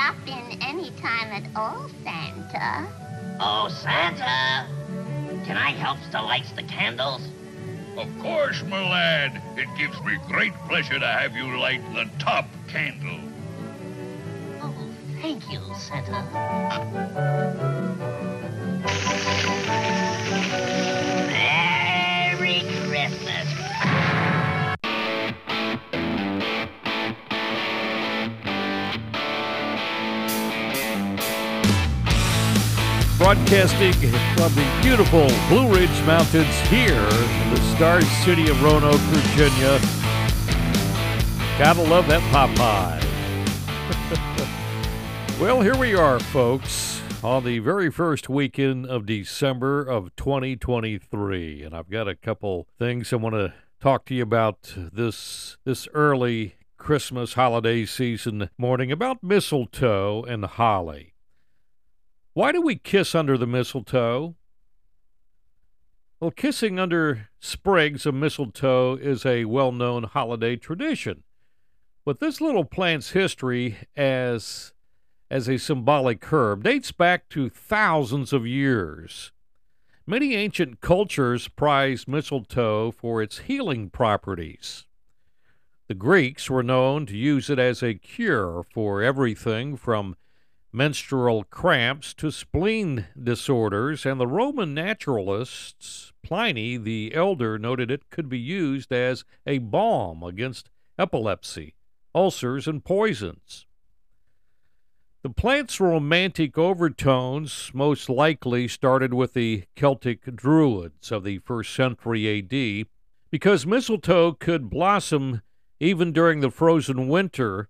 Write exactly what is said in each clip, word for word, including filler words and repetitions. drop in any time at all, Santa. Oh, Santa! Can I help to light the candles? Of course, my lad. It gives me great pleasure to have you light the top candle. Oh, thank you, Santa. Merry Christmas. Broadcasting from the beautiful Blue Ridge Mountains here in the Star City of Roanoke, Virginia. Gotta love that Popeye. Well, here we are, folks, on the very first weekend of December of twenty twenty-three. And I've got a couple things I want to talk to you about this, this early Christmas holiday season morning about mistletoe and holly. Why do we kiss under the mistletoe? Well, kissing under sprigs of mistletoe is a well-known holiday tradition, but this little plant's history as, as a symbolic herb dates back to thousands of years. Many ancient cultures prized mistletoe for its healing properties. The Greeks were known to use it as a cure for everything from menstrual cramps to spleen disorders, and the Roman naturalist Pliny the Elder noted it could be used as a balm against epilepsy, ulcers, and poisons. The plant's romantic overtones most likely started with the Celtic Druids of the first century A D, because mistletoe could blossom even during the frozen winter.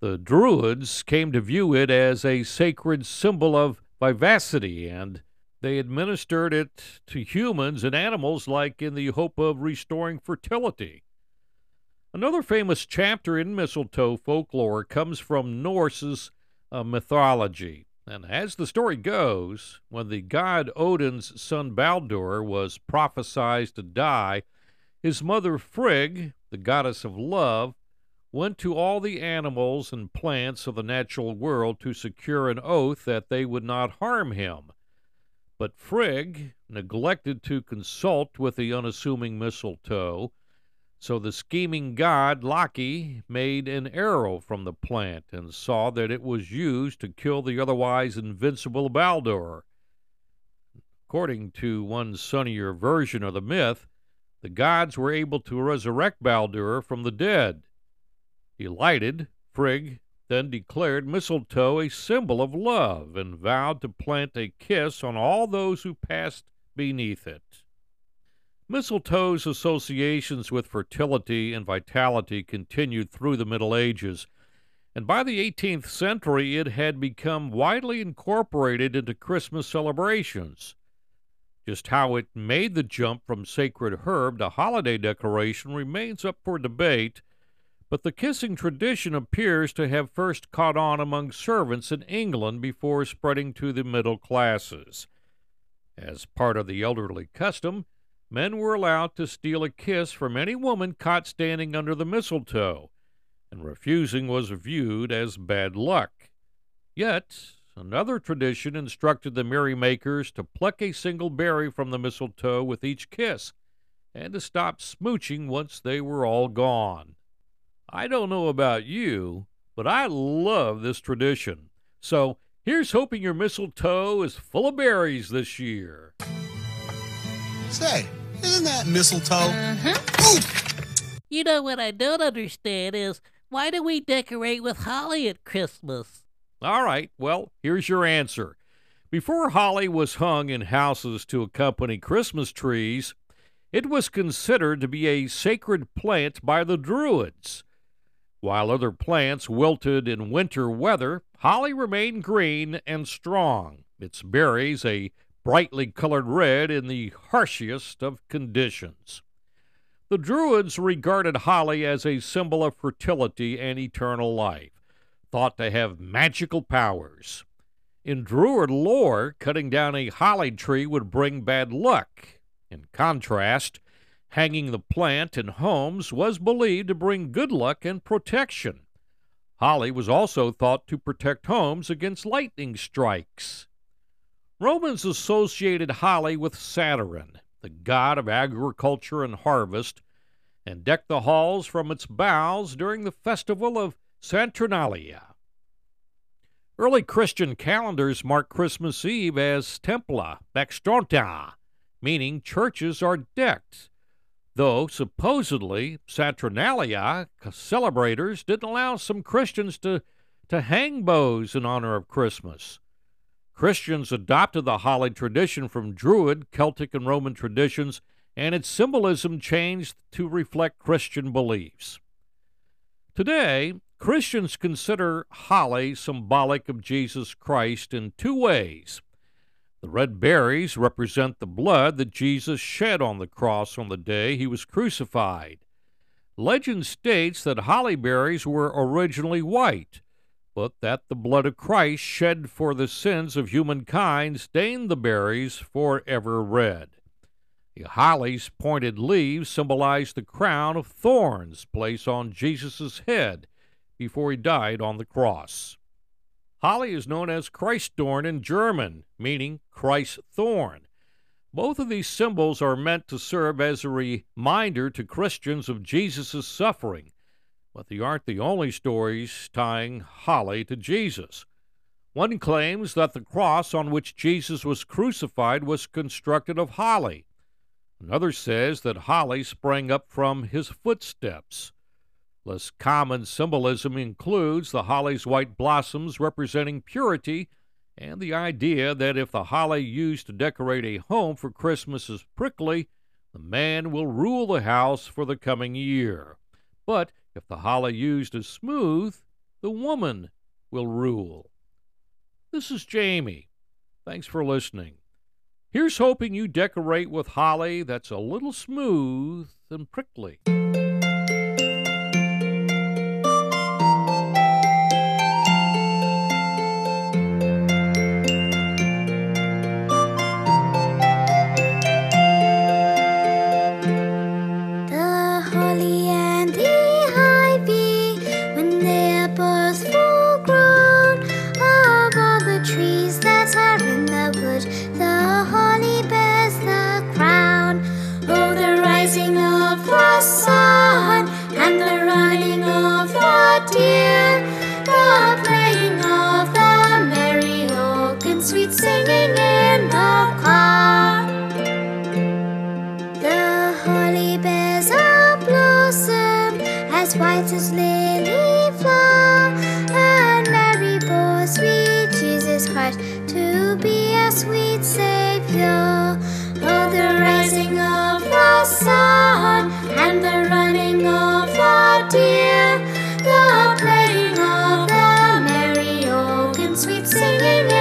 The Druids came to view it as a sacred symbol of vivacity, and they administered it to humans and animals like in the hope of restoring fertility. Another famous chapter in mistletoe folklore comes from Norse's uh, mythology. And as the story goes, when the god Odin's son Baldur was prophesied to die, his mother Frigg, the goddess of love, went to all the animals and plants of the natural world to secure an oath that they would not harm him. But Frigg neglected to consult with the unassuming mistletoe, so the scheming god Loki made an arrow from the plant and saw that it was used to kill the otherwise invincible Baldur. According to one sunnier version of the myth, the gods were able to resurrect Baldur from the dead. Delighted, Frigg then declared mistletoe a symbol of love and vowed to plant a kiss on all those who passed beneath it. Mistletoe's associations with fertility and vitality continued through the Middle Ages, and by the eighteenth century it had become widely incorporated into Christmas celebrations. Just how it made the jump from sacred herb to holiday decoration remains up for debate, but the kissing tradition appears to have first caught on among servants in England before spreading to the middle classes. As part of the elderly custom, men were allowed to steal a kiss from any woman caught standing under the mistletoe, and refusing was viewed as bad luck. Yet, another tradition instructed the merrymakers to pluck a single berry from the mistletoe with each kiss, and to stop smooching once they were all gone. I don't know about you, but I love this tradition. So here's hoping your mistletoe is full of berries this year. Say, isn't that mistletoe? Uh-huh. You know what I don't understand is, why do we decorate with holly at Christmas? All right, well, here's your answer. Before holly was hung in houses to accompany Christmas trees, it was considered to be a sacred plant by the Druids. While other plants wilted in winter weather, holly remained green and strong, its berries a brightly colored red in the harshest of conditions. The Druids regarded holly as a symbol of fertility and eternal life, thought to have magical powers. In Druid lore, cutting down a holly tree would bring bad luck. In contrast, hanging the plant in homes was believed to bring good luck and protection. Holly was also thought to protect homes against lightning strikes. Romans associated holly with Saturn, the god of agriculture and harvest, and decked the halls from its boughs during the festival of Saturnalia. Early Christian calendars mark Christmas Eve as Templa Bextronta, meaning churches are decked, though supposedly Saturnalia celebrators didn't allow some Christians to, to hang bows in honor of Christmas. Christians adopted the holly tradition from Druid, Celtic, and Roman traditions, and its symbolism changed to reflect Christian beliefs. Today, Christians consider holly symbolic of Jesus Christ in two ways. The red berries represent the blood that Jesus shed on the cross on the day he was crucified. Legend states that holly berries were originally white, but that the blood of Christ shed for the sins of humankind stained the berries forever red. The holly's pointed leaves symbolize the crown of thorns placed on Jesus' head before he died on the cross. Holly is known as Christdorn in German, meaning Christ's thorn. Both of these symbols are meant to serve as a reminder to Christians of Jesus' suffering, but they aren't the only stories tying holly to Jesus. One claims that the cross on which Jesus was crucified was constructed of holly. Another says that holly sprang up from his footsteps. Less common symbolism includes the holly's white blossoms representing purity and the idea that if the holly used to decorate a home for Christmas is prickly, the man will rule the house for the coming year. But if the holly used is smooth, the woman will rule. This is Jamie. Thanks for listening. Here's hoping you decorate with holly that's a little smooth and prickly. White as lily flower, and Mary bore sweet Jesus Christ to be a sweet Savior. Oh, the rising of the sun and the running of the deer, the playing of the merry organ, sweet singing.